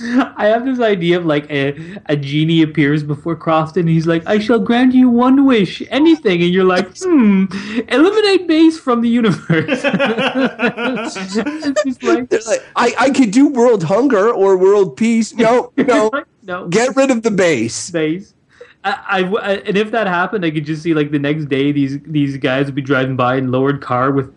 I have this idea of like a genie appears before Crofton. He's like, I shall grant you one wish, anything. And you're like, eliminate base from the universe. I could do world hunger or world peace. No. Get rid of the base. And if that happened, I could just see like the next day these guys would be driving by in lowered cars with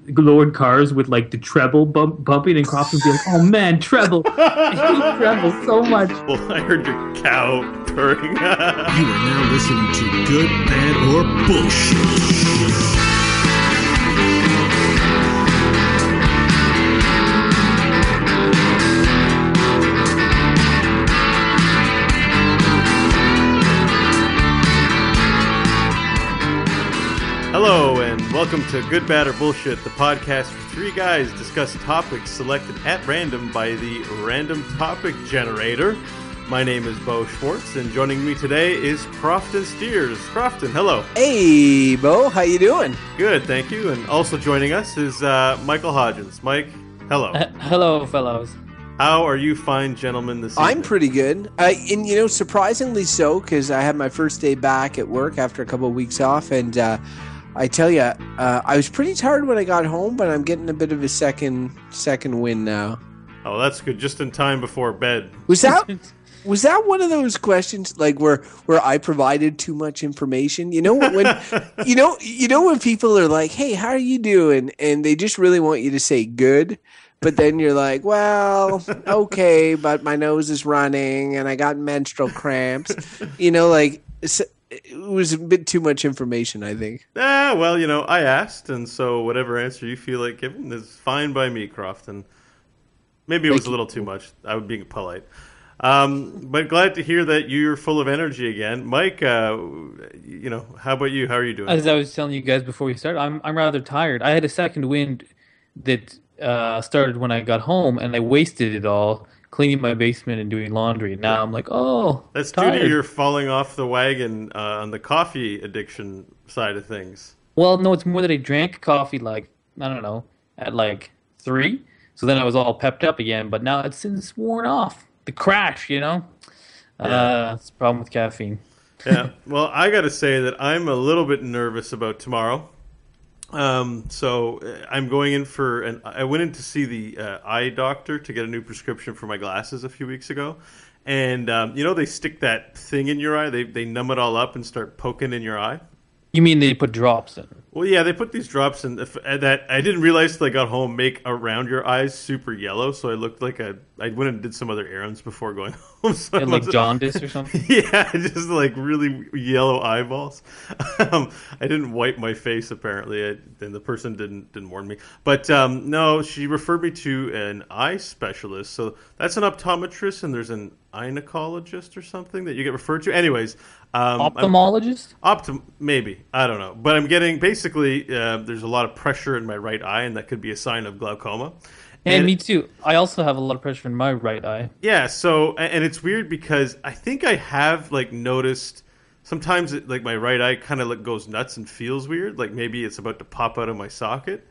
like the treble bumping, and Crofton would be like, "Oh man, treble! I hate treble so much." Well, I heard your cow purring. You are now listening to Good, Bad, or Bullshit. Hello, and welcome to Good, Bad, or Bullshit, the podcast where three guys discuss topics selected at random by the Random Topic Generator. My name is Beau Schwartz, and joining me today is Crofton Steers. Crofton, hello. Hey, Beau. How you doing? Good, thank you. And also joining us is Michael Hodgins. Mike, hello. Hello, fellows. How are you fine gentlemen this evening? I'm pretty good. And, you know, surprisingly so, because I had my first day back at work after a couple of weeks off, and... I tell you, I was pretty tired when I got home, but I'm getting a bit of a second win now. Oh, that's good. Just in time before bed. Was that one of those questions like where I provided too much information? You know when you know when people are like, "Hey, how are you doing?" and they just really want you to say good. But then you're like, well, okay, but my nose is running and I got menstrual cramps. You know, like it was a bit too much information, I think. Well, you know, I asked, and so whatever answer you feel like giving is fine by me, Crofton. Maybe it was a little too much. I was being polite. But glad to hear that you're full of energy again. Mike, you know, how about you? How are you doing? As I was telling you guys before we started, I'm rather tired. I had a second wind that started when I got home, and I wasted it all cleaning my basement and doing laundry. Now I'm like, oh, that's tired. Due to your falling off the wagon on the coffee addiction side of things. Well, no, it's more that I drank coffee like, I don't know, at like 3. So then I was all pepped up again, but now it's since worn off. The crash, you know? Yeah. It's a problem with caffeine. Yeah, well, I got to say that I'm a little bit nervous about tomorrow. So I'm going in for, and I went in to see the eye doctor to get a new prescription for my glasses a few weeks ago. And, you know, they stick that thing in your eye. They numb it all up and start poking in your eye. You mean they put drops in? Well, yeah, they put these drops in that I didn't realize till I got home make around your eyes super yellow. So I looked like I went and did some other errands before going home. So yeah, like jaundice or something? Yeah, just like really yellow eyeballs. I didn't wipe my face apparently, and the person didn't warn me. But no, she referred me to an eye specialist. So that's an optometrist, and there's an gynecologist or something that you get referred to. Anyways, ophthalmologist? Maybe. I don't know. But I'm getting basically there's a lot of pressure in my right eye, and that could be a sign of glaucoma. And me too. I also have a lot of pressure in my right eye. Yeah, so and it's weird because I think I have like noticed sometimes it, like my right eye kind of like goes nuts and feels weird, like maybe it's about to pop out of my socket.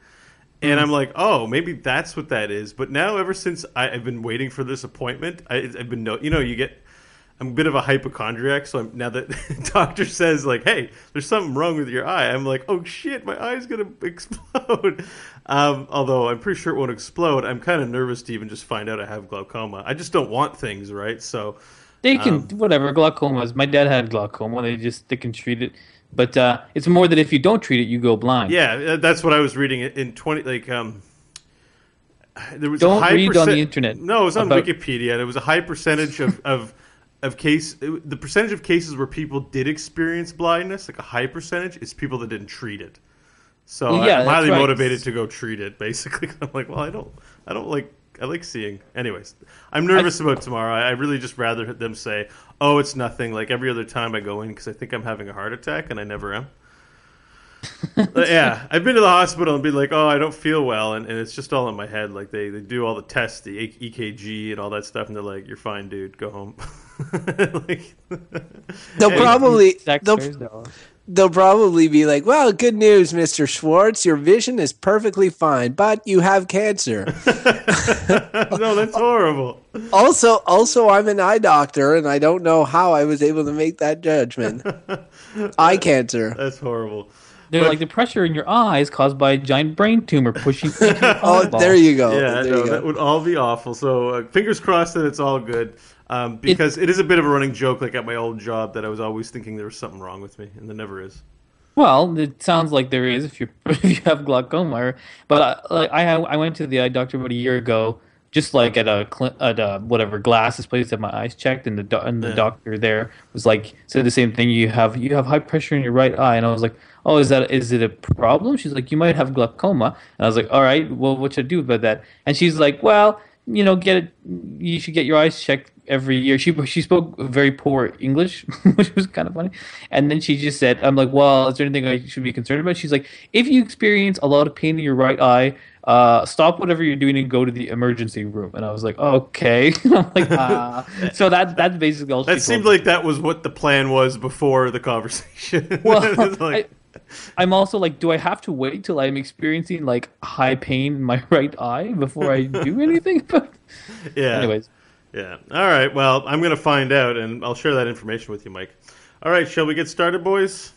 And I'm like, oh, maybe that's what that is. But now, ever since I've been waiting for this appointment, I've been, I'm a bit of a hypochondriac. So now that the doctor says, like, hey, there's something wrong with your eye, I'm like, oh shit, my eye's going to explode. Although I'm pretty sure it won't explode. I'm kind of nervous to even just find out I have glaucoma. I just don't want things, right? So they can, whatever, glaucomas. My dad had glaucoma. They can treat it. But it's more that if you don't treat it, you go blind. Yeah, that's what I was reading in 20. Like, there was don't a high read on the internet. No, it was on Wikipedia. There was a high percentage of case. The percentage of cases where people did experience blindness, like a high percentage, is people that didn't treat it. So well, yeah, I'm highly motivated to go treat it. Basically, I'm like, well, I don't like. I like seeing. Anyways, I'm nervous about tomorrow. I really just rather them say, oh, it's nothing, like every other time I go in, because I think I'm having a heart attack, and I never am. Yeah, I've been to the hospital and be like, oh, I don't feel well, and it's just all in my head. Like they do all the tests, the EKG and all that stuff, and they're like, you're fine, dude, go home. Like, they'll probably be like, well, good news, Mr. Schwartz, your vision is perfectly fine, but you have cancer. No, that's horrible. Also, I'm an eye doctor, and I don't know how I was able to make that judgment. Eye cancer. That's horrible. They're like, the pressure in your eye is caused by a giant brain tumor pushing. Oh, there you go. Yeah, no, that would all be awful. So fingers crossed that it's all good. Because it is a bit of a running joke, like at my old job, that I was always thinking there was something wrong with me, and there never is. Well, it sounds like there is if you have glaucoma. But I went to the eye doctor about a year ago, just like at a whatever glasses place, had my eyes checked, and the doctor there was like, said the same thing. You have high pressure in your right eye, and I was like, oh, is it a problem? She's like, you might have glaucoma, and I was like, all right, well, what should I do about that? And she's like, well, you know, you should get your eyes checked every year. She spoke very poor English, which was kind of funny. And then she just said, I'm like, well, is there anything I should be concerned about? She's like, if you experience a lot of pain in your right eye, stop whatever you're doing and go to the emergency room. And I was like, okay. I'm like, So that's basically all she told me. Like that was what the plan was before the conversation. Well, I'm also like, do I have to wait till I'm experiencing like high pain in my right eye before I do anything? But yeah. Anyways. Yeah. All right. Well, I'm going to find out, and I'll share that information with you, Mike. All right. Shall we get started, boys?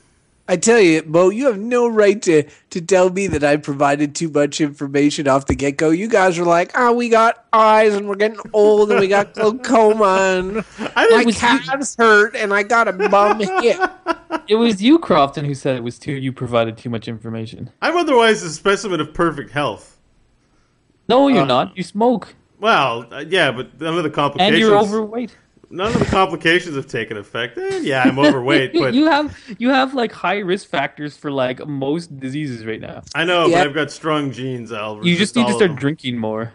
I tell you, Bo, you have no right to tell me that I provided too much information off the get-go. You guys were like, we got eyes, and we're getting old, and we got glaucoma, and my calves hurt, and I got a bum hip. It was you, Crofton, who said it was you provided too much information. I'm otherwise a specimen of perfect health. No, you're not. You smoke. Well, yeah, but none of the complications. And you're overweight. None of the complications have taken effect. Yeah, I'm overweight. But you have like high risk factors for like most diseases right now. I know, yeah. But I've got strong genes. You just need to start drinking more.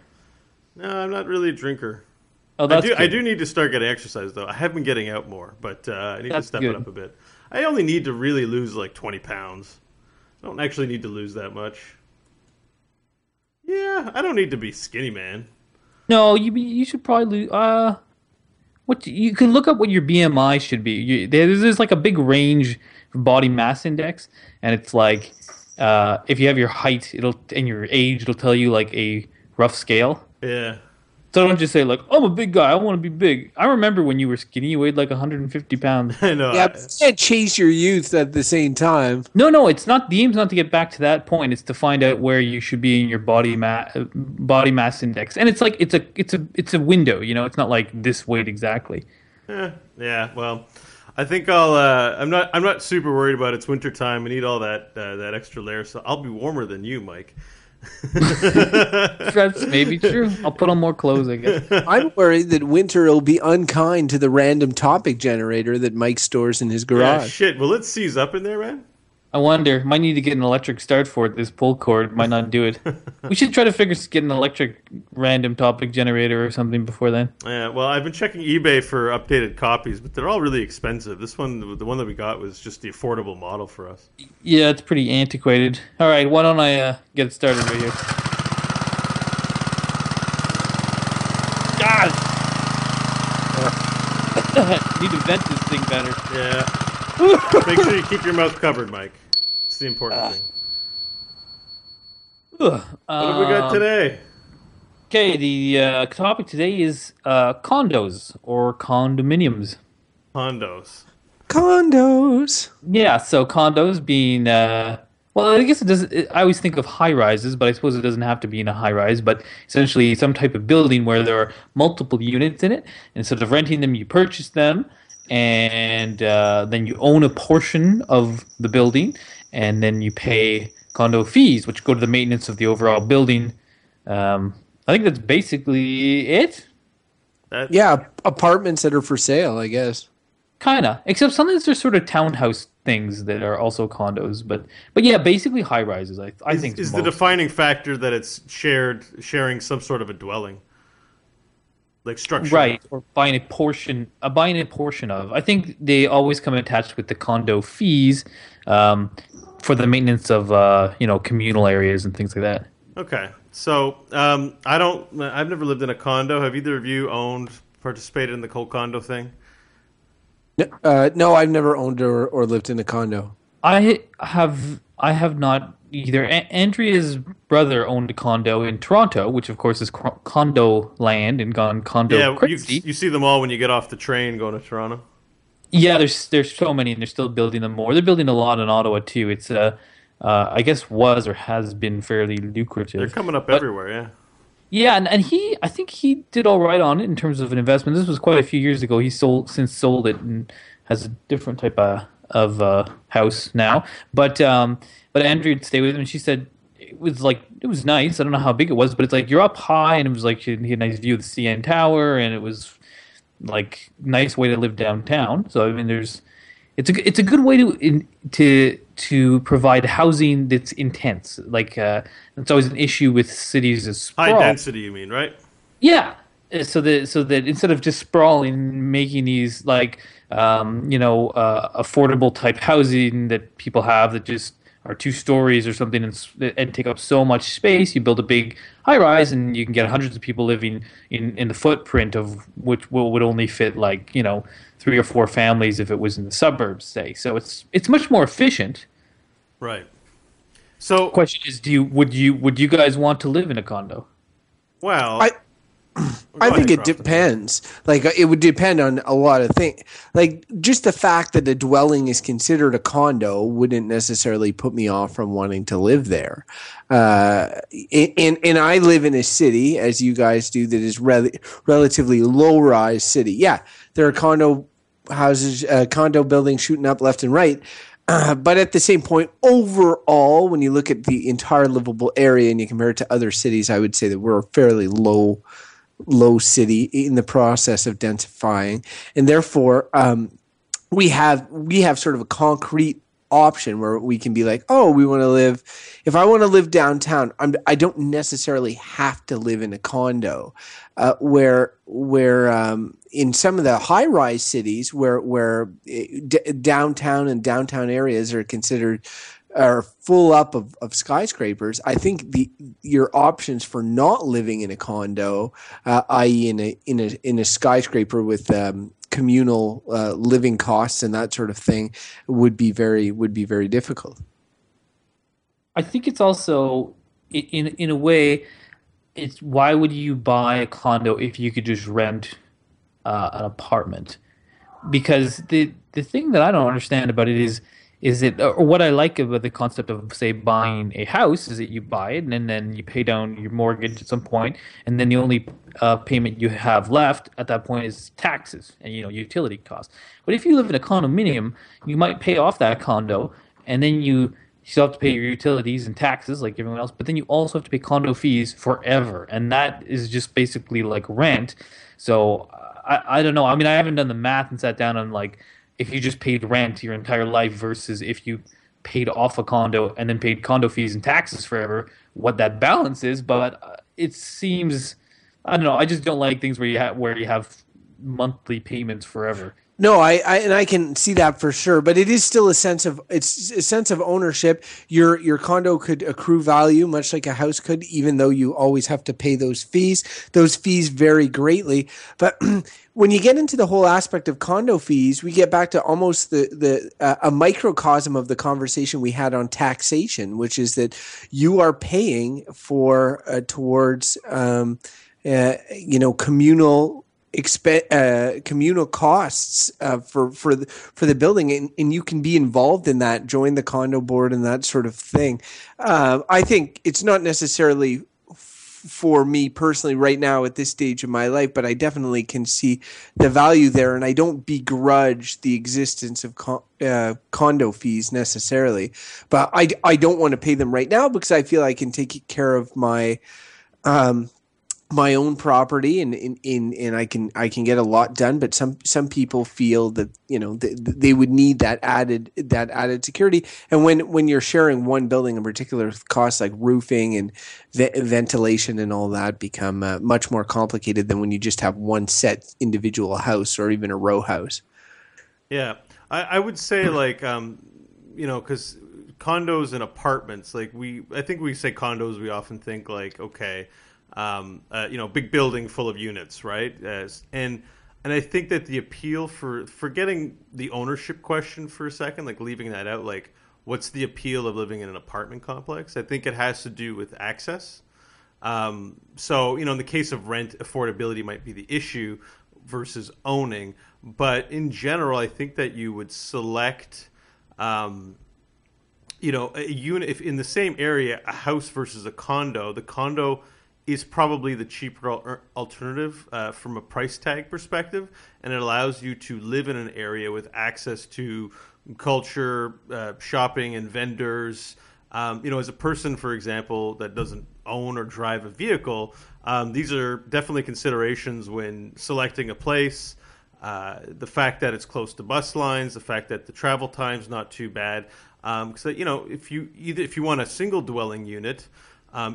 No, I'm not really a drinker. Oh, that's good. I do need to start getting exercise though. I have been getting out more, but I need to step it up a bit. I only need to really lose like 20 pounds. I don't actually need to lose that much. Yeah, I don't need to be skinny, man. No, you should probably lose. What you can look up what your BMI should be. There's like a big range body mass index, and it's like if you have your height, and your age, it'll tell you like a rough scale. Yeah. So don't just say like, I'm a big guy, I want to be big. I remember when you were skinny, you weighed like 150 pounds. I know. Yeah, but you can't chase your youth at the same time. No, it's not. The aim's not to get back to that point. It's to find out where you should be in your body mass index. And it's like it's a window. You know, it's not like this weight exactly. Yeah. Well, I think I'll. I'm not super worried about it. It's winter time. I need all that extra layer. So I'll be warmer than you, Mike. That's maybe true. I'll put on more clothes, I guess. I'm worried that winter will be unkind to the random topic generator that Mike stores in his garage. Yeah, shit. Will it seize up in there, man? I wonder. Might need to get an electric start for it. This pull cord might not do it. We should try to figure out get an electric random topic generator or something before then. Yeah. Well, I've been checking eBay for updated copies, but they're all really expensive. This one, the one that we got, was just the affordable model for us. Yeah, it's pretty antiquated. All right, why don't I get started right here? God, need to vent this thing better. Yeah. Make sure you keep your mouth covered, Mike. It's the important thing. What have we got today? Okay, the topic today is condos or condominiums. Condos. Yeah, so condos being... well, I guess it doesn't... I always think of high-rises, but I suppose it doesn't have to be in a high-rise, but essentially some type of building where there are multiple units in it. Instead of renting them, you purchase them. And then you own a portion of the building, and then you pay condo fees, which go to the maintenance of the overall building. I think that's basically it. Yeah, apartments that are for sale, I guess. Kind of, except sometimes there's sort of townhouse things that are also condos, but yeah, basically high rises. I think is the defining factor that it's sharing some sort of a dwelling. Like structure, right? Or buying a portion of. I think they always come attached with the condo fees, for the maintenance of communal areas and things like that. Okay, so I've never lived in a condo. Have either of you participated in the cold condo thing? No, I've never owned or lived in a condo. I have not either. Andrea's brother owned a condo in Toronto, which of course is condo land and gone condo crazy. You see them all when you get off the train going to Toronto. Yeah, there's so many, and they're still building them more. They're building a lot in Ottawa too. It's I guess was or has been fairly lucrative. They're coming up everywhere, yeah. Yeah, and I think he did all right on it in terms of an investment. This was quite a few years ago. He since sold it and has a different type of house now. But Andrea would stay with him, and she said it was nice. I don't know how big it was, but it's like you're up high, and it was like he had a nice view of the CN Tower, and it was like nice way to live downtown. So I mean, it's a good way to provide housing that's intense. Like it's always an issue with cities as sprawl. High density, you mean, right? Yeah. So that instead of just sprawling, making these like affordable type housing that people have that just are 2 stories or something and take up so much space, you build a big high rise and you can get hundreds of people living in the footprint of which would only fit like 3 or 4 families if it was in the suburbs, say. So it's much more efficient. Right. So the question is, would you guys want to live in a condo? Well, I think it depends. Like, it would depend on a lot of things. Like, just the fact that a dwelling is considered a condo wouldn't necessarily put me off from wanting to live there. And I live in a city, as you guys do, that is relatively low-rise city. Yeah, there are condo houses, condo buildings shooting up left and right. But at the same point, overall, when you look at the entire livable area and you compare it to other cities, I would say that we're a fairly low city in the process of densifying, and therefore we have sort of a concrete option where we can be like, oh, we want to live. If I want to live downtown, I don't necessarily have to live in a condo. Where in some of the high-rise cities where downtown and downtown areas are considered are full up of skyscrapers, I think your options for not living in a condo, i.e. in a skyscraper with communal living costs and that sort of thing, would be very difficult. I think it's also in a way, it's why would you buy a condo if you could just rent an apartment? Because the thing that I don't understand about it is what I like about the concept of, say, buying a house is that you buy it and then you pay down your mortgage at some point, and then the only payment you have left at that point is taxes and utility costs. But if you live in a condominium, you might pay off that condo, and then you still have to pay your utilities and taxes like everyone else, but then you also have to pay condo fees forever, and that is just basically like rent. So I don't know. I mean, I haven't done the math and sat down on like, if you just paid rent your entire life versus if you paid off a condo and then paid condo fees and taxes forever, what that balance is. But it seems, I don't know, I just don't like things where you have monthly payments forever. No, I can see that for sure, but it is still a sense of ownership. Your condo could accrue value much like a house could, even though you always have to pay those fees. Those fees vary greatly, but when you get into the whole aspect of condo fees, we get back to almost a microcosm of the conversation we had on taxation, which is that you are paying for communal. Communal costs for the building, and you can be involved in that, join the condo board and that sort of thing. I think it's not necessarily for me personally right now at this stage of my life, but I definitely can see the value there, and I don't begrudge the existence of condo fees necessarily. But I don't want to pay them right now because I feel I can take care of my my own property, and I can get a lot done, but some people feel that they would need that added security. And when you're sharing one building in particular, costs like roofing and ventilation and all that become much more complicated than when you just have one set individual house or even a row house. Yeah, I would say because condos and apartments, like I think we say condos, we often think like, okay, big building full of units, right? And I think that the appeal for forgetting the ownership question for a second, like leaving that out, like what's the appeal of living in an apartment complex? I think it has to do with access. In the case of rent, affordability might be the issue versus owning. But in general, I think that you would select, a unit if in the same area, a house versus a condo. The condo is probably the cheaper alternative from a price tag perspective, and it allows you to live in an area with access to culture, shopping, and vendors. As a person, for example, that doesn't own or drive a vehicle, these are definitely considerations when selecting a place. The fact that it's close to bus lines, the fact that the travel time's not too bad. If you want a single dwelling unit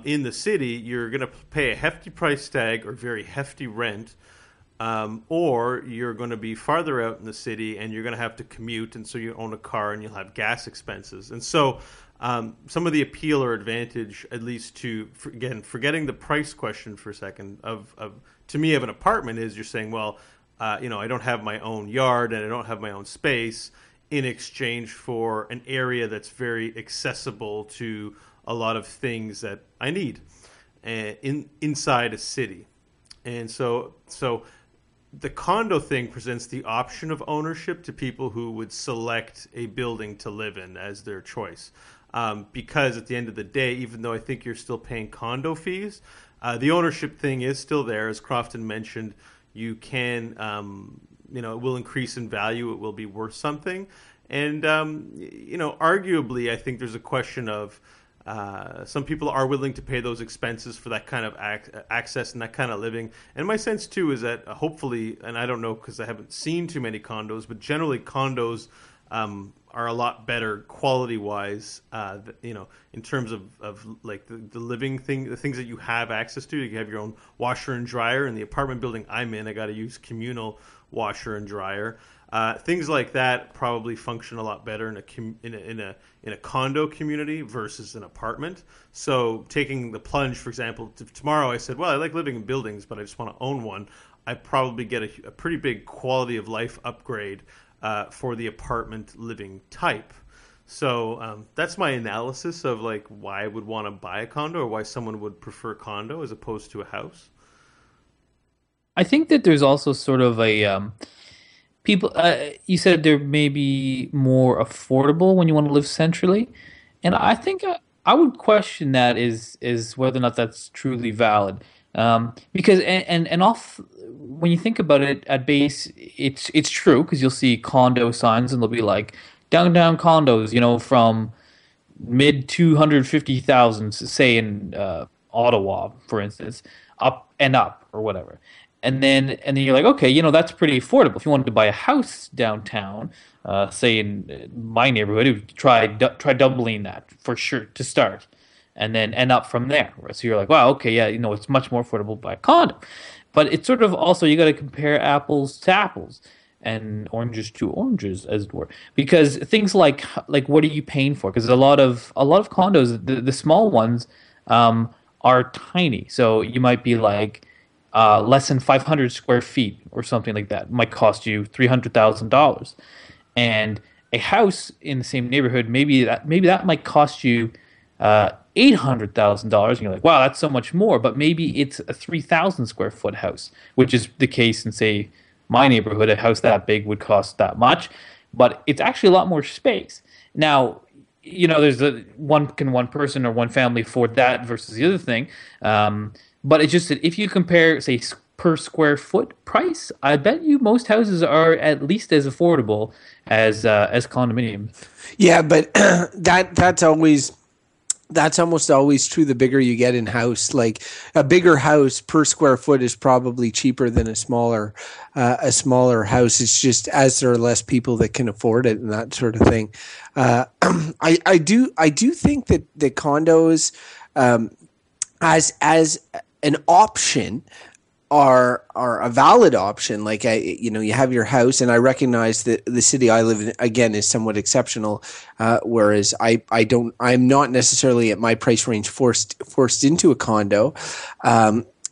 in the city, you're going to pay a hefty price tag or very hefty rent, or you're going to be farther out in the city and you're going to have to commute, and so you own a car and you'll have gas expenses. And so some of the appeal or advantage, at least to, again, forgetting the price question for a second, to me, of an apartment is you're saying, well, I don't have my own yard and I don't have my own space in exchange for an area that's very accessible to a lot of things that I need inside a city. And so the condo thing presents the option of ownership to people who would select a building to live in as their choice. Because at the end of the day, even though I think you're still paying condo fees, the ownership thing is still there. As Crofton mentioned, you can, it will increase in value. It will be worth something. And, arguably, I think there's a question of some people are willing to pay those expenses for that kind of access and that kind of living. And my sense, too, is that hopefully, and I don't know because I haven't seen too many condos, but generally condos are a lot better quality-wise, in terms of like the living thing, the things that you have access to. You have your own washer and dryer. In the apartment building I'm in, I got to use communal washer and dryer. Things like that probably function a lot better in a condo community versus an apartment. So taking the plunge, for example, tomorrow I said, well, I like living in buildings, but I just want to own one. I probably get a pretty big quality of life upgrade for the apartment living type. So that's my analysis of like why I would want to buy a condo or why someone would prefer condo as opposed to a house. I think that there's also sort of a people. You said they're maybe more affordable when you want to live centrally, and I think I would question that is whether or not that's truly valid. Because and off when you think about it at base, it's true because you'll see condo signs and they'll be like downtown condos, from mid 250,000, say in Ottawa, for instance, up or whatever. And then you're like, okay, that's pretty affordable. If you wanted to buy a house downtown, say in my neighborhood, it would try doubling that for sure to start. And then end up from there. So you're like, wow, okay, yeah, it's much more affordable by condo. But it's sort of also you got to compare apples to apples and oranges to oranges, as it were, because things like what are you paying for? Because a lot of condos, the small ones, are tiny. So you might be like less than 500 square feet or something like that. It might cost you $300,000, and a house in the same neighborhood maybe that might cost you $800,000, and you're like, wow, that's so much more. But maybe it's a 3,000 square foot house, which is the case in, say, my neighborhood. A house that big would cost that much, but it's actually a lot more space. Now, there's one person or one family afford that versus the other thing. But it's just that if you compare, say, per square foot price, I bet you most houses are at least as affordable as condominiums. Yeah, but that's almost always true the bigger you get in house. Like a bigger house per square foot is probably cheaper than a smaller house. It's just as there are less people that can afford it and that sort of thing. I do think that the condos as an option are a valid option. Like, you have your house, and I recognize that the city I live in, again, is somewhat exceptional, whereas I'm not necessarily at my price range forced into a condo.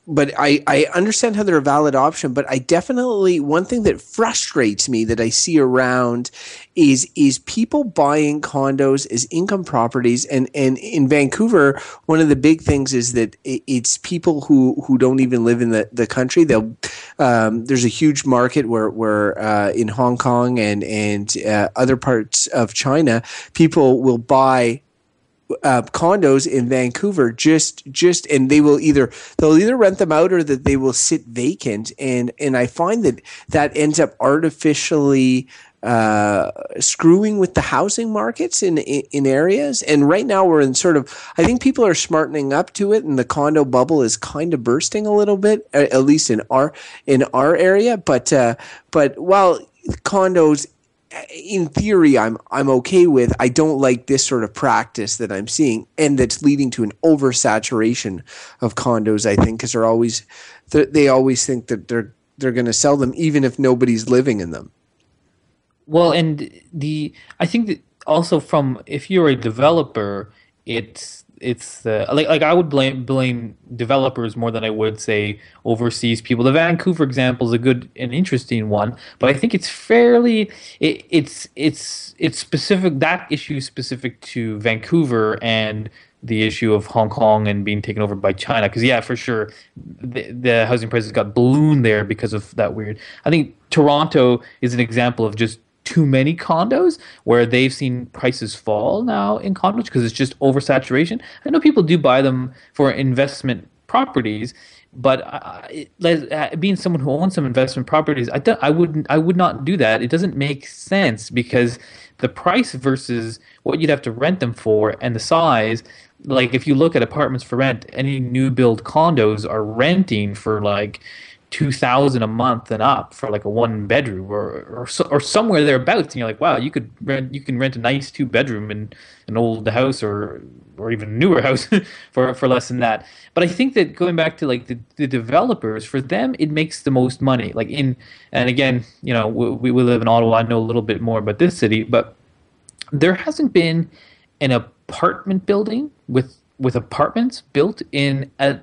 But I understand how they're a valid option, but I definitely, one thing that frustrates me that I see around is people buying condos as income properties. And in Vancouver, one of the big things is that it's people who don't even live in the country. There's a huge market where in Hong Kong and other parts of China, people will buy condos in Vancouver just and they'll either rent them out or that they will sit vacant, and I find that ends up artificially screwing with the housing markets in areas. And right now we're in sort of, I think people are smartening up to it, and the condo bubble is kind of bursting a little bit, at least in our area, but while condos in theory, I'm okay with, I don't like this sort of practice that I'm seeing, and that's leading to an oversaturation of condos. I think because they always think that they're going to sell them even if nobody's living in them. Well, and I think that also from, if you're a developer, it's like I would blame developers more than I would say overseas people. The Vancouver example is a good and interesting one, but I think it's fairly it's specific, that issue specific to Vancouver and the issue of Hong Kong and being taken over by China. Because yeah, for sure, the housing prices got ballooned there because of that weird. I think Toronto is an example of just too many condos, where they've seen prices fall now in condos because it's just oversaturation. I know people do buy them for investment properties, but being someone who owns some investment properties, I would not do that. It doesn't make sense because the price versus what you'd have to rent them for and the size. Like if you look at apartments for rent, any new build condos are renting for like $2,000 a month and up for like a one bedroom or somewhere thereabouts, and you're like, wow, you can rent a nice 2-bedroom in an old house or even newer house for less than that. But I think that going back to like the developers, for them it makes the most money. Like and again, you know, we live in Ottawa. I know a little bit more about this city, but there hasn't been an apartment building with apartments built in. I'm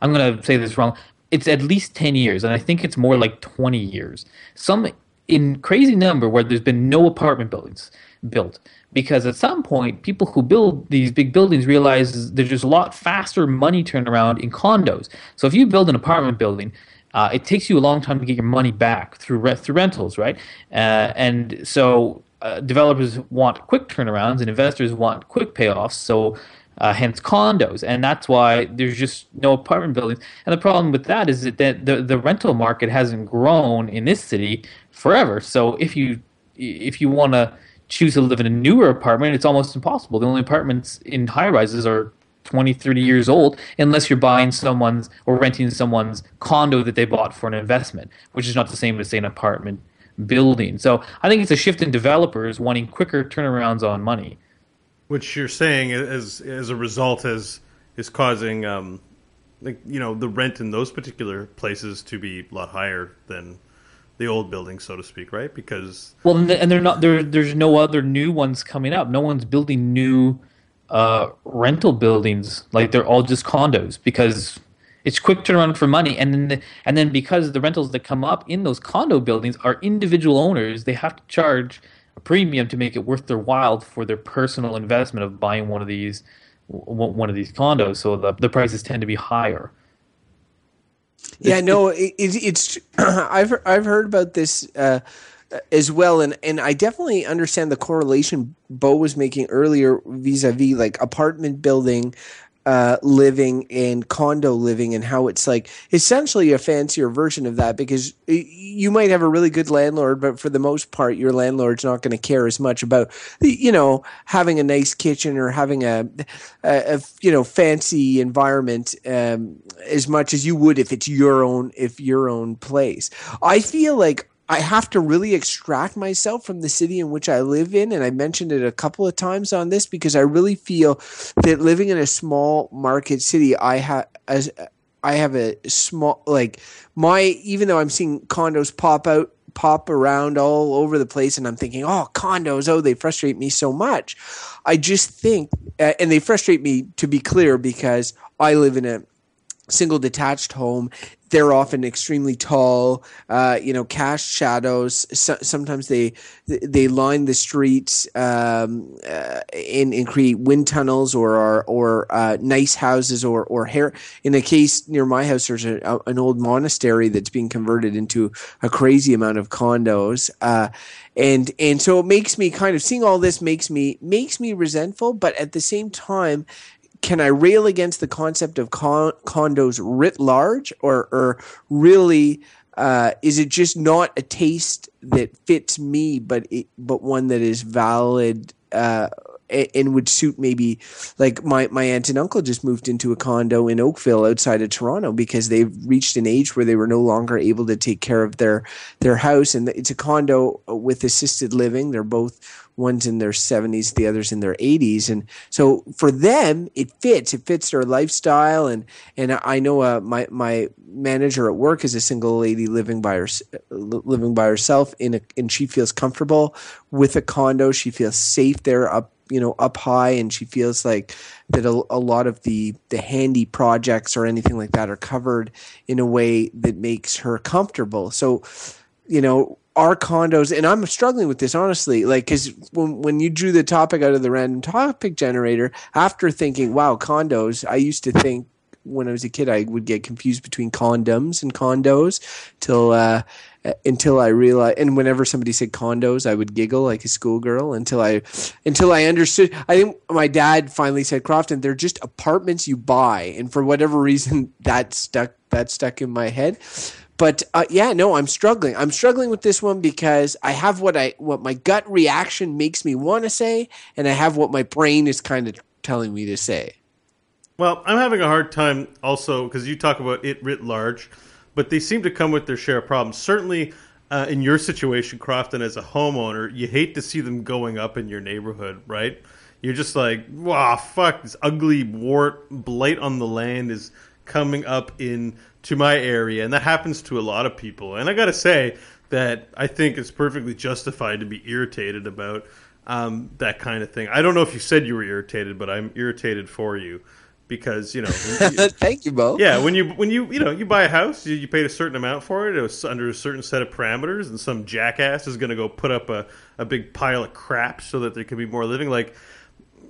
gonna say this wrong. It's at least 10 years, and I think it's more like 20 years. Some in crazy number where there's been no apartment buildings built, because at some point people who build these big buildings realize there's just a lot faster money turnaround in condos. So if you build an apartment building, it takes you a long time to get your money back through rentals, right? And so developers want quick turnarounds, and investors want quick payoffs. So hence condos, and that's why there's just no apartment buildings. And the problem with that is that the rental market hasn't grown in this city forever. So if you want to choose to live in a newer apartment, it's almost impossible. The only apartments in high rises are 20, 30 years old, unless you're buying someone's or renting someone's condo that they bought for an investment, which is not the same as say an apartment building. So I think it's a shift in developers wanting quicker turnarounds on money. Which you're saying as a result is causing the rent in those particular places to be a lot higher than the old buildings, so to speak, right? Because and they're not there. There's no other new ones coming up. No one's building new rental buildings. Like they're all just condos because it's quick turnaround for money. And then because the rentals that come up in those condo buildings are individual owners, they have to charge a premium to make it worth their while for their personal investment of buying one of these condos. So the prices tend to be higher. Yeah, it's I've heard about this as well, and I definitely understand the correlation Beau was making earlier vis-a-vis like apartment building living and condo living, and how it's like essentially a fancier version of that, because you might have a really good landlord, but for the most part your landlord's not going to care as much about having a nice kitchen or having a fancy environment as much as you would if it's your own place. I feel like I have to really extract myself from the city in which I live in, and I mentioned it a couple of times on this because I really feel that living in a small market city, I ha- as I have a small, like my, even though I'm seeing condos pop around all over the place, and I'm thinking, oh, condos, oh, they frustrate me so much. I just think, and they frustrate me, to be clear, because I live in a single detached home. They're often extremely tall, cast shadows. So, sometimes they line the streets and create wind tunnels or nice houses or hair. In a case near my house, there's an old monastery that's being converted into a crazy amount of condos, and so it makes me kind of seeing all this makes me resentful, but at the same time. Can I rail against the concept of condos writ large, or really is it just not a taste that fits me, but one that is valid and would suit maybe like my aunt and uncle just moved into a condo in Oakville outside of Toronto because they've reached an age where they were no longer able to take care of their house, and it's a condo with assisted living. They're both. One's in their 70s, the other's in their 80s. And so for them, it fits their lifestyle. And I know my manager at work is a single lady living by herself and she feels comfortable with a condo. She feels safe there up high, and she feels like that a lot of the handy projects or anything like that are covered in a way that makes her comfortable. So, our condos, and I'm struggling with this honestly, like because when you drew the topic out of the random topic generator, after thinking, wow, condos, I used to think when I was a kid I would get confused between condoms and condos until I realized, and whenever somebody said condos, I would giggle like a schoolgirl until I understood. I think my dad finally said, Crofton, they're just apartments you buy, and for whatever reason that stuck in my head. But I'm struggling. I'm struggling with this one because I have what my gut reaction makes me want to say, and I have what my brain is kind of telling me to say. Well, I'm having a hard time also because you talk about it writ large, but they seem to come with their share of problems. Certainly in your situation, Crofton, as a homeowner, you hate to see them going up in your neighborhood, right? You're just like, wow, fuck, this ugly wart blight on the land is coming up in to my area, and that happens to a lot of people. And I gotta say that I think it's perfectly justified to be irritated about that kind of thing. I don't know if you said you were irritated, but I'm irritated for you because thank you, Beau. Yeah, when you you buy a house, you paid a certain amount for it. It was under a certain set of parameters, and some jackass is going to go put up a big pile of crap so that there can be more living. Like,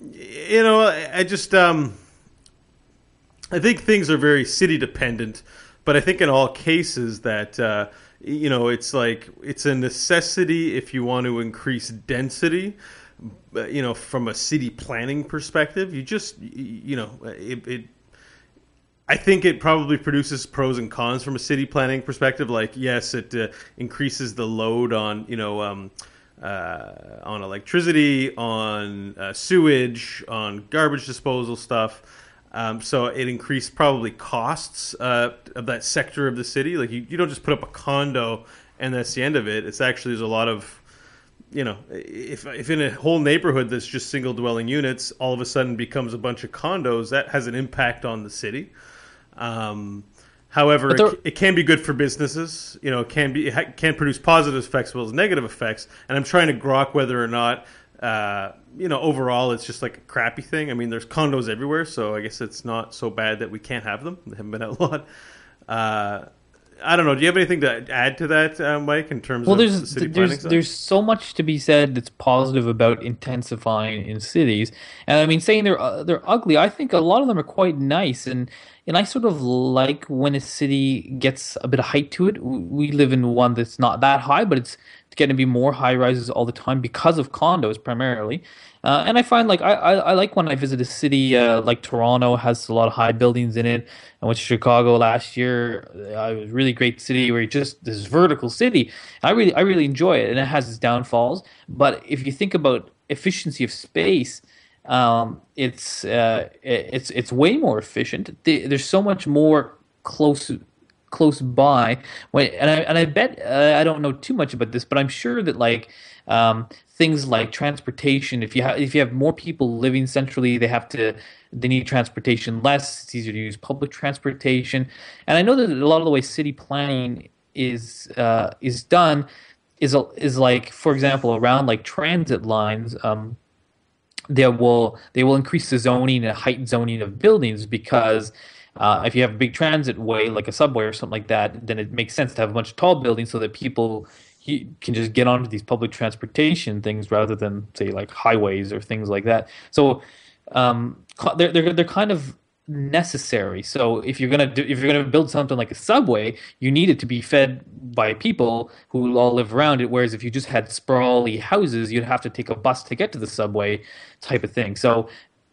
I just I think things are very city-dependent, but I think in all cases that, it's like it's a necessity if you want to increase density, from a city planning perspective. You just, I think it probably produces pros and cons from a city planning perspective. Like, yes, it increases the load on, on electricity, on sewage, on garbage disposal stuff. So it increased probably costs of that sector of the city. Like you don't just put up a condo and that's the end of it. It's actually there's a lot of, if in a whole neighborhood that's just single dwelling units all of a sudden becomes a bunch of condos, that has an impact on the city. However, it can be good for businesses. It can produce positive effects as well as negative effects. And I'm trying to grok whether or not. Overall, it's just like a crappy thing. I mean, there's condos everywhere, so I guess it's not so bad that we can't have them. They haven't been outlawed. I don't know. Do you have anything to add to that, Mike, in terms of the city planning stuff? There's so much to be said that's positive about intensifying in cities. And I mean, saying they're ugly, I think a lot of them are quite nice. And I sort of like when a city gets a bit of height to it. We live in one that's not that high, but it's going to be more high-rises all the time because of condos primarily. And I find like I like when I visit a city like Toronto has a lot of high buildings in it. I went to Chicago last year. It was a really great city where you just this vertical city. I really enjoy it, and it has its downfalls. But if you think about efficiency of space, it's way more efficient. There's so much more close close by. And I bet I don't know too much about this, but I'm sure that like things like transportation. If you have more people living centrally, they need transportation less. It's easier to use public transportation. And I know that a lot of the way city planning is done is like, for example, around like transit lines. They will increase the zoning and height zoning of buildings because if you have a big transit way like a subway or something like that, then it makes sense to have a bunch of tall buildings so that people can just get onto these public transportation things rather than say like highways or things like that. So they're kind of necessary. So if you're gonna build something like a subway, you need it to be fed by people who all live around it. Whereas if you just had sprawly houses, you'd have to take a bus to get to the subway, type of thing. So,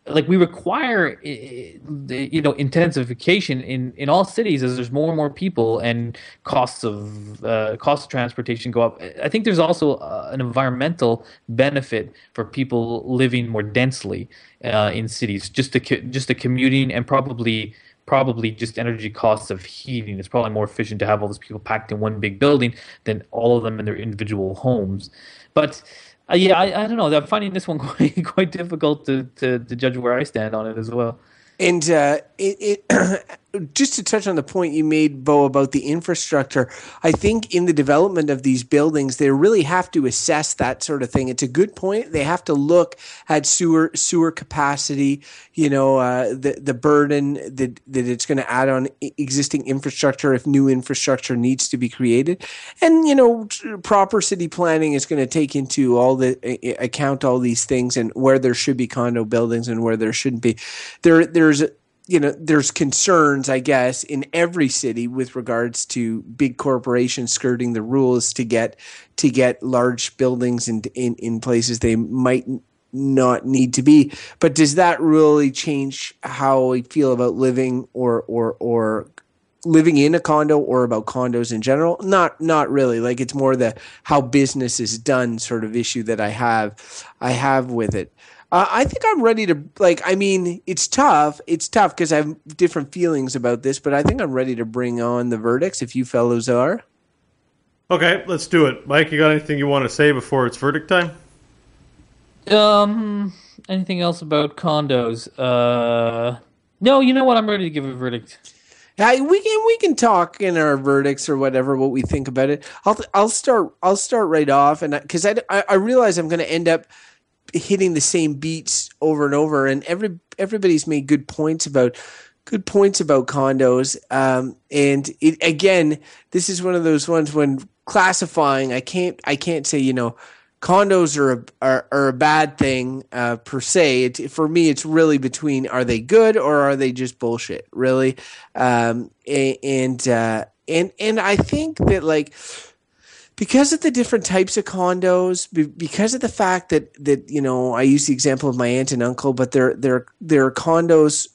like, we require, you know, intensification in all cities as there's more and more people and costs of transportation go up. I think there's also an environmental benefit for people living more densely in cities. Just the commuting and probably just energy costs of heating. It's probably more efficient to have all those people packed in one big building than all of them in their individual homes. But I don't know. I'm finding this one quite difficult to judge where I stand on it as well. And just to touch on the point you made, Beau, about the infrastructure, I think in the development of these buildings, they really have to assess that sort of thing. It's a good point. They have to look at sewer capacity, you know, the burden that it's going to add on existing infrastructure if new infrastructure needs to be created, and you know, proper city planning is going to take into account all these things and where there should be condo buildings and where there shouldn't be. There's concerns, I guess, in every city with regards to big corporations skirting the rules to get large buildings in places they might not need to be. But does that really change how we feel about living or living in a condo or about condos in general? Not really. Like, it's more the how business is done sort of issue that I have with it. I think I'm ready to, like, I mean, it's tough because I have different feelings about this, but I think I'm ready to bring on the verdicts if you fellows are. Okay, let's do it. Mike, you got anything you want to say before it's verdict time? Anything else about condos? No, you know what, I'm ready to give a verdict. We can talk in our verdicts or whatever what we think about it. I'll start right off, and because I realize I'm going to end up hitting the same beats over and over, and everybody's made good points about condos. And it, again, this is one of those ones when classifying, I can't say, you know, condos are a bad thing per se. For me, it's really between, are they good or are they just bullshit? Really, and I think that, like, because of the different types of condos, because of the fact that you know, I use the example of my aunt and uncle, but there are condos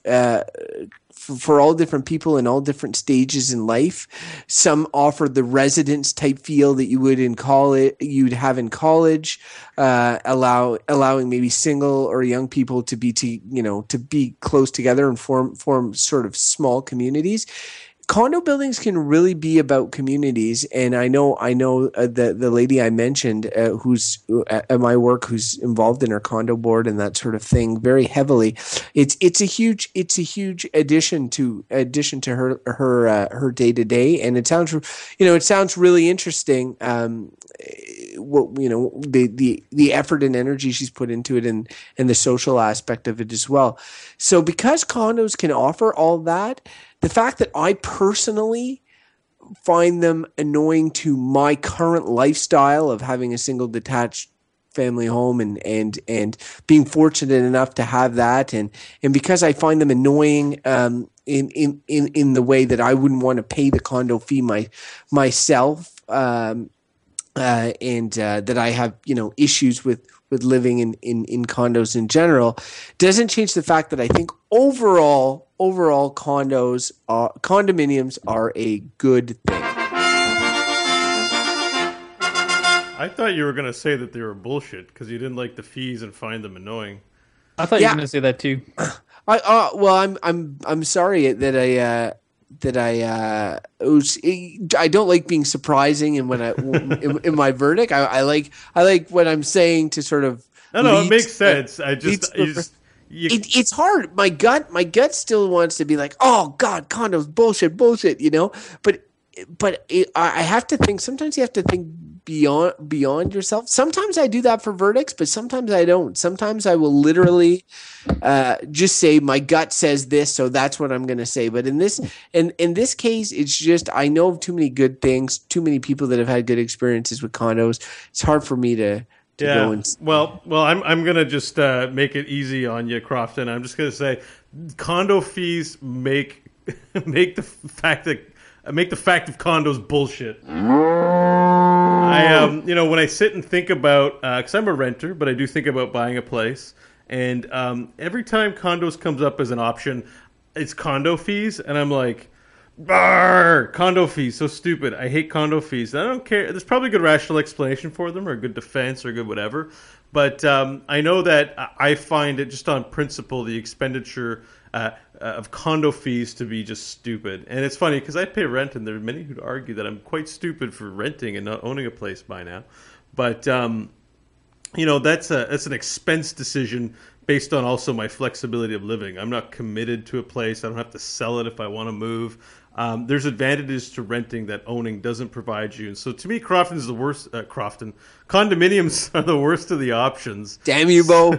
for all different people in all different stages in life. Some offer the residence type feel that you'd have in college, allowing maybe single or young people to be close together and form sort of small communities. Condo buildings can really be about communities, and I know the lady I mentioned who's at my work, who's involved in her condo board and that sort of thing very heavily. It's a huge addition to her day to day, and it sounds really interesting. What, you know, the effort and energy she's put into it, and the social aspect of it as well. So because condos can offer all that. The fact that I personally find them annoying to my current lifestyle of having a single detached family home and being fortunate enough to have that, and because I find them annoying in the way that I wouldn't want to pay the condo fee myself, and that I have, you know, issues with living in condos in general, doesn't change the fact that I think overall condominiums are a good thing. I thought you were going to say that they were bullshit because you didn't like the fees and find them annoying. I thought you were going to say that too. Well, I'm sorry that I I don't like being surprising. And when I in my verdict, I like what I'm saying to sort of. No, it makes sense. It's hard. My gut still wants to be like, oh God, condoms, bullshit, you know. But I have to think. Sometimes you have to think beyond yourself. Sometimes I do that for verdicts, but sometimes I don't. Sometimes I will literally just say my gut says this, so that's what I'm going to say. But in this case, it's just I know of too many good things, too many people that have had good experiences with condos. It's hard for me to go and. Well, I'm going to just make it easy on you, Crofton. I'm just going to say condo fees make the fact of condos bullshit. I when I sit and think about, because I'm a renter, but I do think about buying a place, and every time condos comes up as an option, it's condo fees, and I'm like, "Barrr, condo fees, so stupid. I hate condo fees." I don't care. There's probably a good rational explanation for them, or a good defense, or a good whatever. But I know that I find it just on principle the expenditure of condo fees to be just stupid. And it's funny because I pay rent, and there are many who'd argue that I'm quite stupid for renting and not owning a place by now. But that's an expense decision based on also my flexibility of living. I'm not committed to a place. I don't have to sell it if I want to move. There's advantages to renting that owning doesn't provide you. And so to me, Crofton's the worst. Condominiums are the worst of the options. Damn you, Bo.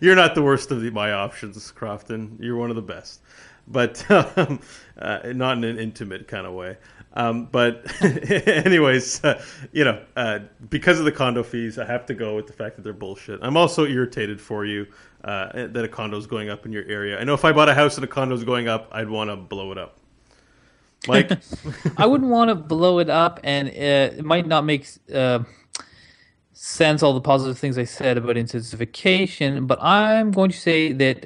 You're not the worst of my options, Crofton. You're one of the best. But not in an intimate kind of way. But anyways, because of the condo fees, I have to go with the fact that they're bullshit. I'm also irritated for you that a condo's going up in your area. I know if I bought a house and a condo's going up, I'd want to blow it up. Mike? I wouldn't want to blow it up, and it might not make sense, all the positive things I said about intensification, but I'm going to say that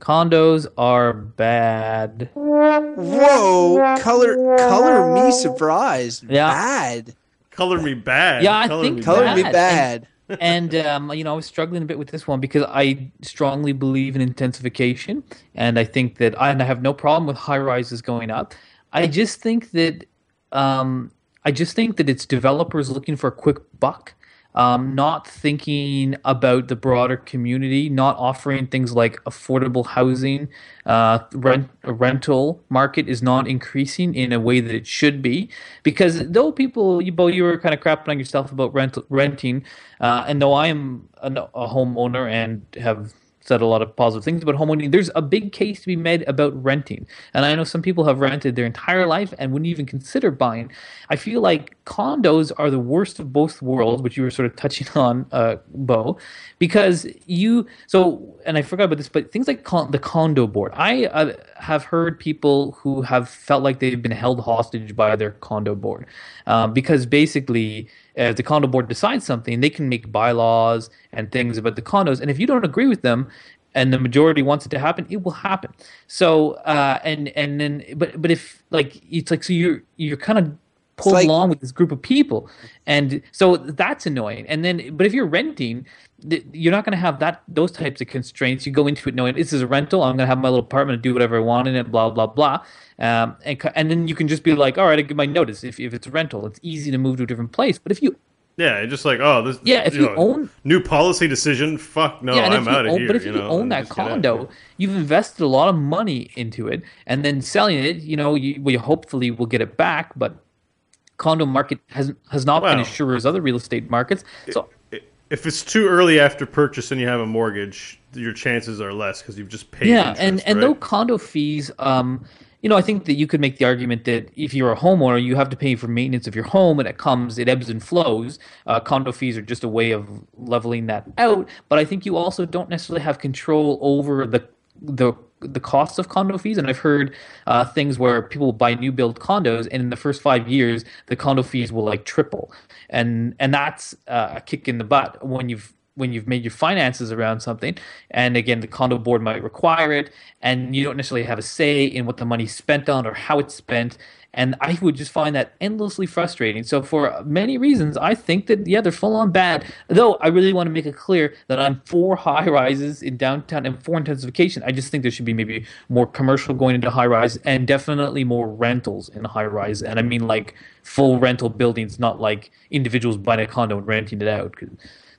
condos are bad. Whoa! Color me surprised. Yeah. Bad. Color me bad. Yeah, I think color me bad. And I was struggling a bit with this one because I strongly believe in intensification, and I think that I have no problem with high rises going up. I just think that it's developers looking for a quick buck, not thinking about the broader community, not offering things like affordable housing. Rental market is not increasing in a way that it should be, because though people, you were kind of crapping on yourself about renting, and though I am a homeowner and have said a lot of positive things about homeowning, there's a big case to be made about renting. And I know some people have rented their entire life and wouldn't even consider buying. I feel like condos are the worst of both worlds, which you were sort of touching on, Beau, because and I forgot about this, but things like the condo board. I have heard people who have felt like they've been held hostage by their condo board, because basically if the condo board decides something, they can make bylaws and things about the condos. And if you don't agree with them and the majority wants it to happen, it will happen. So, but if so you're kind of pulled along with this group of people. And so that's annoying. And then, but if you're renting, you're not going to have those types of constraints. You go into it knowing this is a rental. I'm going to have my little apartment and do whatever I want in it, blah, blah, blah. And then you can just be like, all right, I give my notice. If it's a rental, it's easy to move to a different place. But if you... Yeah, just like, oh, this. Yeah, if you own new policy decision, fuck no, I'm out of here. But if you own that condo, you've invested a lot of money into it, and then selling it, you hopefully will get it back. But condo market has not been as sure as other real estate markets. So if it's too early after purchase and you have a mortgage, your chances are less because you've just paid. Yeah, interest, and though condo fees, I think that you could make the argument that if you're a homeowner, you have to pay for maintenance of your home, and it ebbs and flows. Condo fees are just a way of leveling that out. But I think you also don't necessarily have control over the costs of condo fees. And I've heard things where people buy new build condos, and in the first 5 years, the condo fees will triple, and that's a kick in the butt when you've when you've made your finances around something, and again, the condo board might require it, and you don't necessarily have a say in what the money's spent on or how it's spent. And I would just find that endlessly frustrating. So for many reasons, I think that, yeah, they're full-on bad. Though I really want to make it clear that I'm for high-rises in downtown and for intensification. I just think there should be maybe more commercial going into high-rise and definitely more rentals in high-rise. And I mean like full rental buildings, not like individuals buying a condo and renting it out.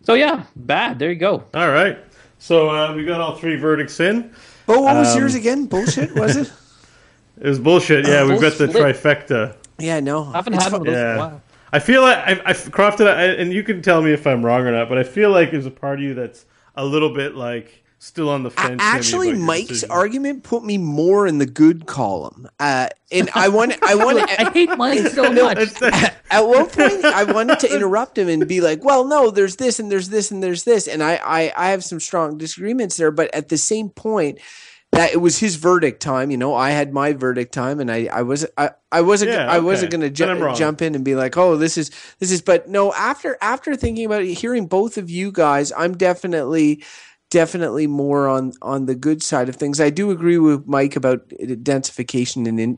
So yeah, bad. There you go. All right. So we got all three verdicts in. Oh, what was yours again? Bullshit, was it? It was bullshit. Yeah, we bet the trifecta. Yeah, no, I haven't had one of those in a while. I feel like I've Crofton, and you can tell me if I'm wrong or not, but I feel like there's a part of you that's a little bit like still on the fence. Actually, Mike's argument put me more in the good column, and I want. I hate Mike so much. At one point, I wanted to interrupt him and be like, "Well, no, there's this and there's this and there's this," and I have some strong disagreements there, but at the same point. That it was his verdict time, you know. I had my verdict time, and I wasn't going to jump in and be like, "Oh, this is." But no, after thinking about it, hearing both of you guys, I'm definitely more on the good side of things. I do agree with Mike about densification and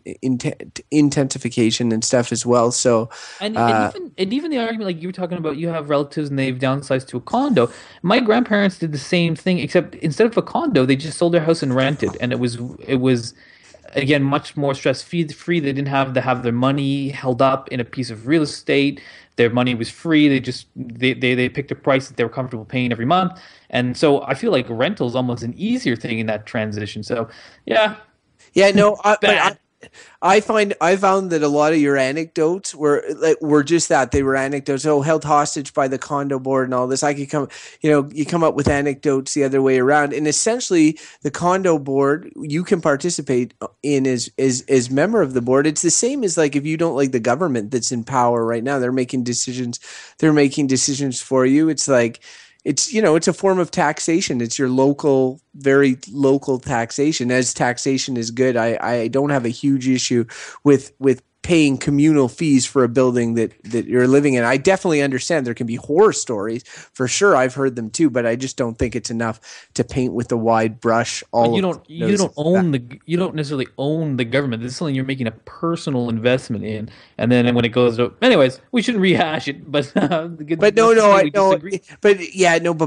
intensification and stuff as well. So, and even the argument, like you were talking about, you have relatives and they've downsized to a condo. My grandparents did the same thing, except instead of a condo, they just sold their house and rented, and it was. Again, much more stress-free. They didn't have their money held up in a piece of real estate. Their money was free. They just they picked a price that they were comfortable paying every month. And so I feel like rental is almost an easier thing in that transition. So yeah, no, bad. I found that a lot of your anecdotes were just that they were anecdotes. Oh, held hostage by the condo board and all this. You come up with anecdotes the other way around, and essentially the condo board you can participate in as member of the board. It's the same as like if you don't like the government that's in power right now, they're making decisions for you. It's like. It's, you know, it's a form of taxation. It's your local, very local taxation. As taxation is good, I don't have a huge issue with paying communal fees for a building that you're living in. I definitely understand there can be horror stories. For sure, I've heard them too, but I just don't think it's enough to paint with a wide brush. You don't necessarily own the government. This is something you're making a personal investment in, and then when it goes to anyways, we shouldn't rehash it. But But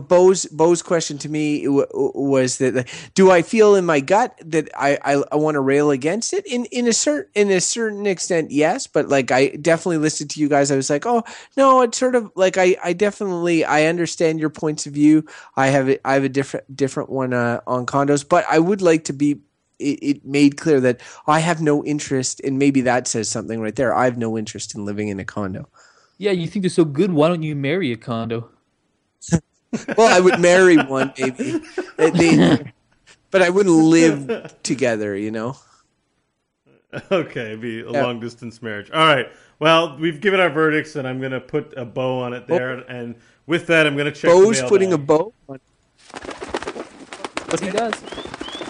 Beau's question to me was that do I feel in my gut that I want to rail against it in a certain extent. Yes, but like I definitely listened to you guys. I was like, oh no, it's sort of like I definitely understand your points of view. I have a different one on condos, but I would like to be. It made clear that I have no interest, and maybe that says something right there. I have no interest in living in a condo. Yeah, you think they're so good. Why don't you marry a condo? Well, I would marry one, maybe, but I wouldn't live together, you know. Okay, it'd be a long-distance marriage. All right. Well, we've given our verdicts, and I'm going to put a bow on it there. And with that, I'm going to check Beau's the mailbag. Putting a bow on it. He does.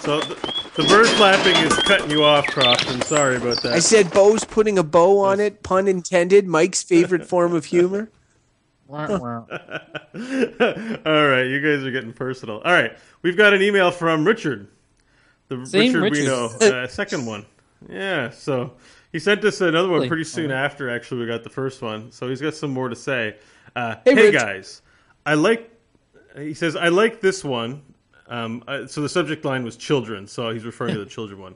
So the bird flapping is cutting you off, Crofton. Sorry about that. I said Beau's putting a bow on it, pun intended, Mike's favorite form of humor. Wow. All right, you guys are getting personal. All right, we've got an email from Richard. Richard we know, second one. Yeah, so he sent us another one pretty soon after, actually, we got the first one. So he's got some more to say. Hey guys, he says, I like this one. So the subject line was children, so he's referring to the children one.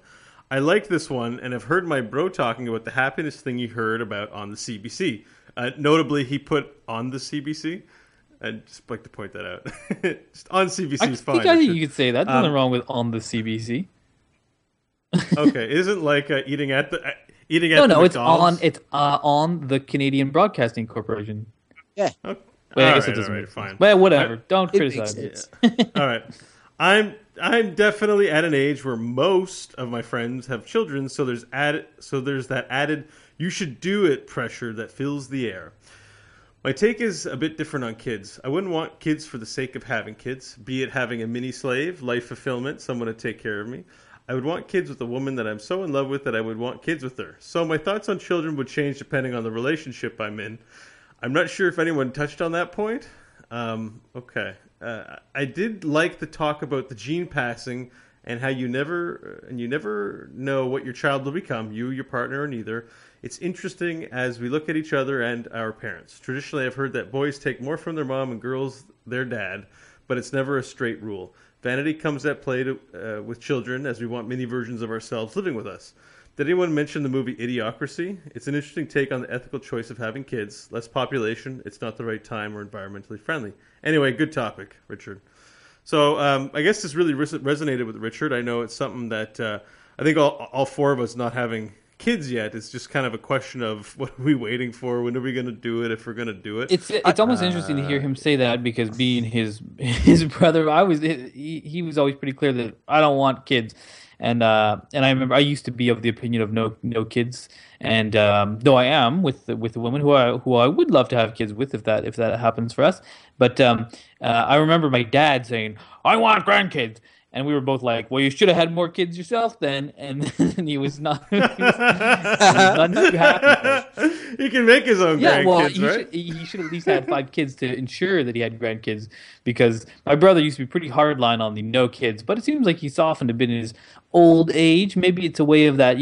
I like this one, and I've heard my bro talking about the happiness thing he heard about on the CBC. Notably, he put on the CBC. I'd just like to point that out. Just on CBC is fine. I think you could say that. Nothing wrong with on the CBC. Okay, isn't like eating at the McDonald's? It's on the Canadian Broadcasting Corporation. Yeah. Okay. Wait, I guess it doesn't. Fine. Well, whatever. Don't criticize it. Yeah. All right. I'm definitely at an age where most of my friends have children, so there's that added you should do it pressure that fills the air. My take is a bit different on kids. I wouldn't want kids for the sake of having kids, be it having a mini slave, life fulfillment, someone to take care of me. I would want kids with a woman that I'm so in love with that I would want kids with her. So my thoughts on children would change depending on the relationship I'm in. I'm not sure if anyone touched on that point. Okay. I did like the talk about the gene passing and how you never know what your child will become, you, your partner, or neither. It's interesting as we look at each other and our parents. Traditionally, I've heard that boys take more from their mom and girls their dad, but it's never a straight rule. Vanity comes at play with children, as we want many versions of ourselves living with us. Did anyone mention the movie Idiocracy? It's an interesting take on the ethical choice of having kids. Less population, it's not the right time, or environmentally friendly. Anyway, good topic, Richard. So I guess this really resonated with Richard. I know it's something that I think all four of us not having kids yet, it's just kind of a question of what are we waiting for, when are we going to do it, if we're going to do it. It's almost interesting to hear him say that, because being his brother, he was always pretty clear that I don't want kids, and I remember I used to be of the opinion of no kids, and though I am with a woman who I would love to have kids with if that happens for us, but I remember my dad saying I want grandkids. And we were both like, well, you should have had more kids yourself then. And then he was not too happy. He can make his own grandkids, well, right? He should at least have 5 kids to ensure that he had grandkids, because my brother used to be pretty hardline on the no kids. But it seems like he softened a bit in his old age. Maybe it's a way of that,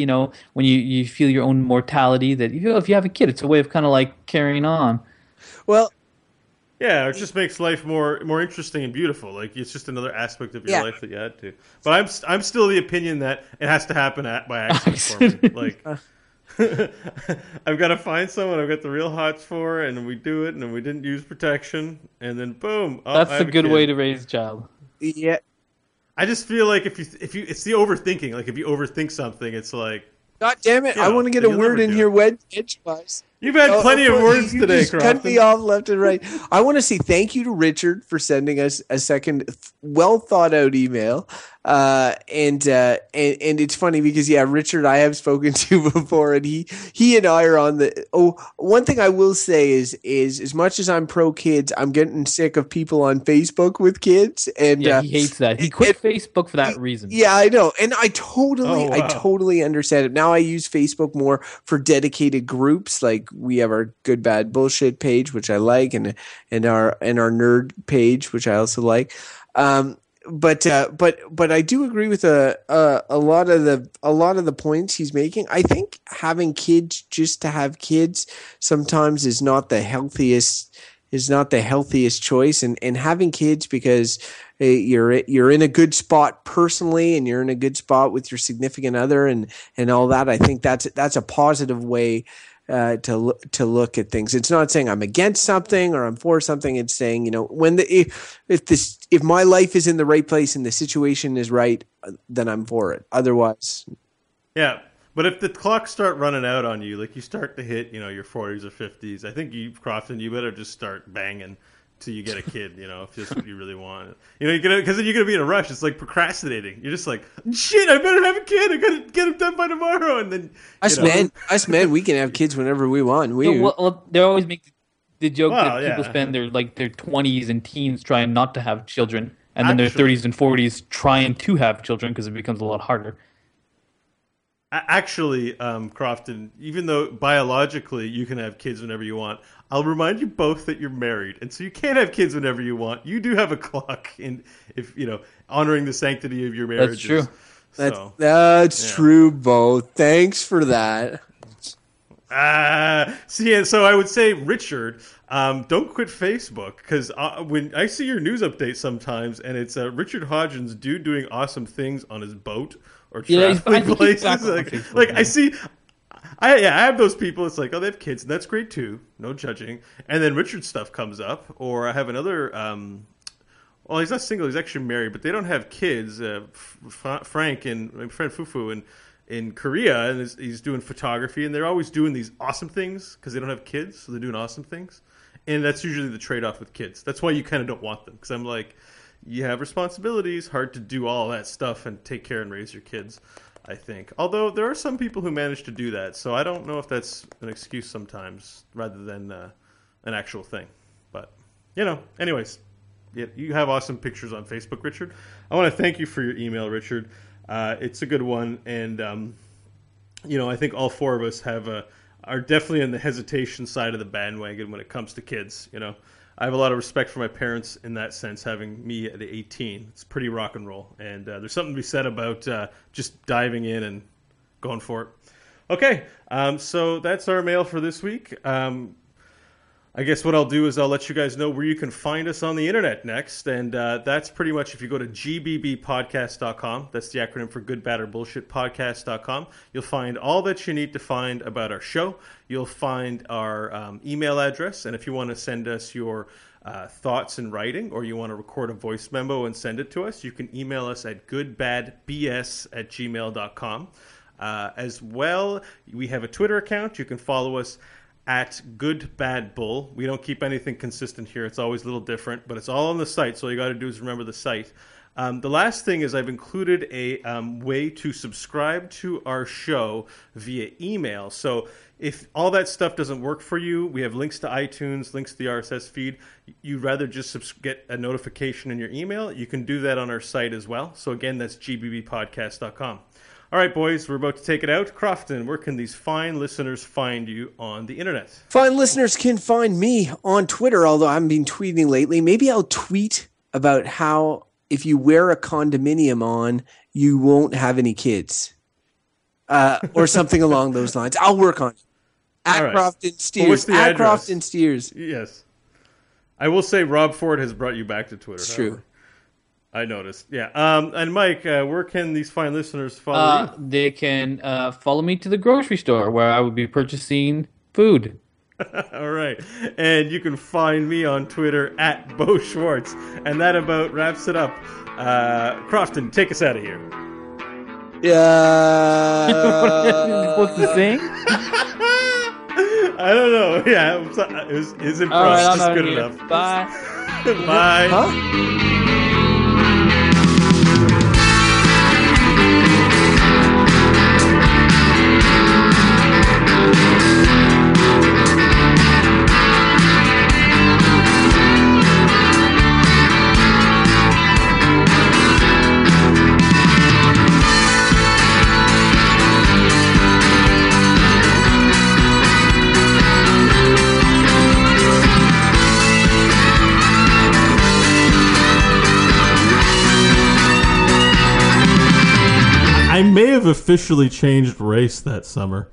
when you feel your own mortality, that if you have a kid, it's a way of kind of like carrying on. Well, yeah, it just makes life more interesting and beautiful. Like, it's just another aspect of your life that you had to. But I'm still the opinion that it has to happen by accident for me. Like, I've got to find someone I've got the real hots for, and we do it, and we didn't use protection, and then boom. That's a good way to raise a child. Yeah, I just feel like if you it's the overthinking. Like, if you overthink something, it's like, God damn it! I want to get a word in here edgewise. You've had plenty of words today, just Crofton. Cut me off left and right. I want to say thank you to Richard for sending us a second well-thought-out email. And it's funny because, Richard I have spoken to before, and he and I are on the – one thing I will say is as much as I'm pro-kids, I'm getting sick of people on Facebook with kids. And, he hates that. He quit Facebook for that reason. Yeah, I know. And I totally understand it. Now I use Facebook more for dedicated groups. Like, we have our Good, Bad, Bullshit page, which I like, and our Nerd page, which I also like. But I do agree with a lot of the points he's making. I think having kids just to have kids sometimes is not the healthiest choice, and having kids because you're in a good spot personally, and you're in a good spot with your significant other, and all that. I think that's a positive way to look at things. It's not saying I'm against something or I'm for something. It's saying, when if my life is in the right place and the situation is right, then I'm for it. Otherwise, yeah. But if the clocks start running out on you, like you start to hit, your 40s or 50s, I think Crofton, you better just start banging till you get a kid. If that's what you really want, because then you're gonna be in a rush. It's like procrastinating. You're just like, shit, I better have a kid. I gotta get him done by tomorrow. And then us men, we can have kids whenever we want. They always make the joke that people spend their 20s and teens trying not to have children, and then their 30s and 40s trying to have children because it becomes a lot harder. Actually, Crofton, even though biologically you can have kids whenever you want, I'll remind you both that you're married, and so you can't have kids whenever you want. You do have a clock, and if honoring the sanctity of your marriage. That's true. That's true, Beau. Thanks for that. And so I would say, Richard, don't quit Facebook, because when I see your news updates sometimes, and it's Richard Hodgins doing awesome things on his boat. Or traveling places. I have those people. It's like, oh, they have kids, and that's great too. No judging. And then Richard's stuff comes up, or I have another. Well, he's not single. He's actually married, but they don't have kids. Frank and my friend Fufu in Korea, and he's doing photography, and they're always doing these awesome things because they don't have kids, so they're doing awesome things, and that's usually the trade-off with kids. That's why you kind of don't want them, because I'm like, you have responsibilities, hard to do all that stuff and take care and raise your kids, I think. Although there are some people who manage to do that, so I don't know if that's an excuse sometimes rather than an actual thing. But, anyways, you have awesome pictures on Facebook, Richard. I want to thank you for your email, Richard. It's a good one, and, I think all four of us have are definitely on the hesitation side of the bandwagon when it comes to kids, you know. I have a lot of respect for my parents in that sense, having me at 18. It's pretty rock and roll. And there's something to be said about just diving in and going for it. Okay, so that's our mail for this week. I guess what I'll do is I'll let you guys know where you can find us on the internet next. And that's pretty much if you go to gbbpodcast.com. That's the acronym for Good, Bad, or Bullshit, podcast.com. You'll find all that you need to find about our show. You'll find our email address. And if you want to send us your thoughts in writing, or you want to record a voice memo and send it to us, you can email us at goodbadbs@gmail.com. As well, we have a Twitter account. You can follow us at Good Bad Bull. We don't keep anything consistent here. It's always a little different, but it's all on the site, so all you got to do is remember the site. The last thing is I've included a way to subscribe to our show via email. So if all that stuff doesn't work for you, we have links to iTunes, links to the RSS feed. You'd rather just get a notification in your email, you can do that on our site as well. So again, that's gbbpodcast.com. All right, boys, we're about to take it out. Crofton, where can these fine listeners find you on the internet? Fine listeners can find me on Twitter, although I've been tweeting lately. Maybe I'll tweet about how if you wear a condominium on, you won't have any kids or something along those lines. I'll work on it. At right. Crofton Steers. Well, what's the address? Crofton Steers. Yes. I will say Rob Ford has brought you back to Twitter. It's true. I noticed, yeah. And Mike, where can these fine listeners follow you? They can follow me to the grocery store where I will be purchasing food. All right. And you can find me on Twitter at Beau Schwartz. And that about wraps it up. Crofton, take us out of here. Yeah. You're supposed to sing? I don't know. Yeah, it was improv. All right, just good enough. Bye. Bye. Huh? I may have officially changed race that summer.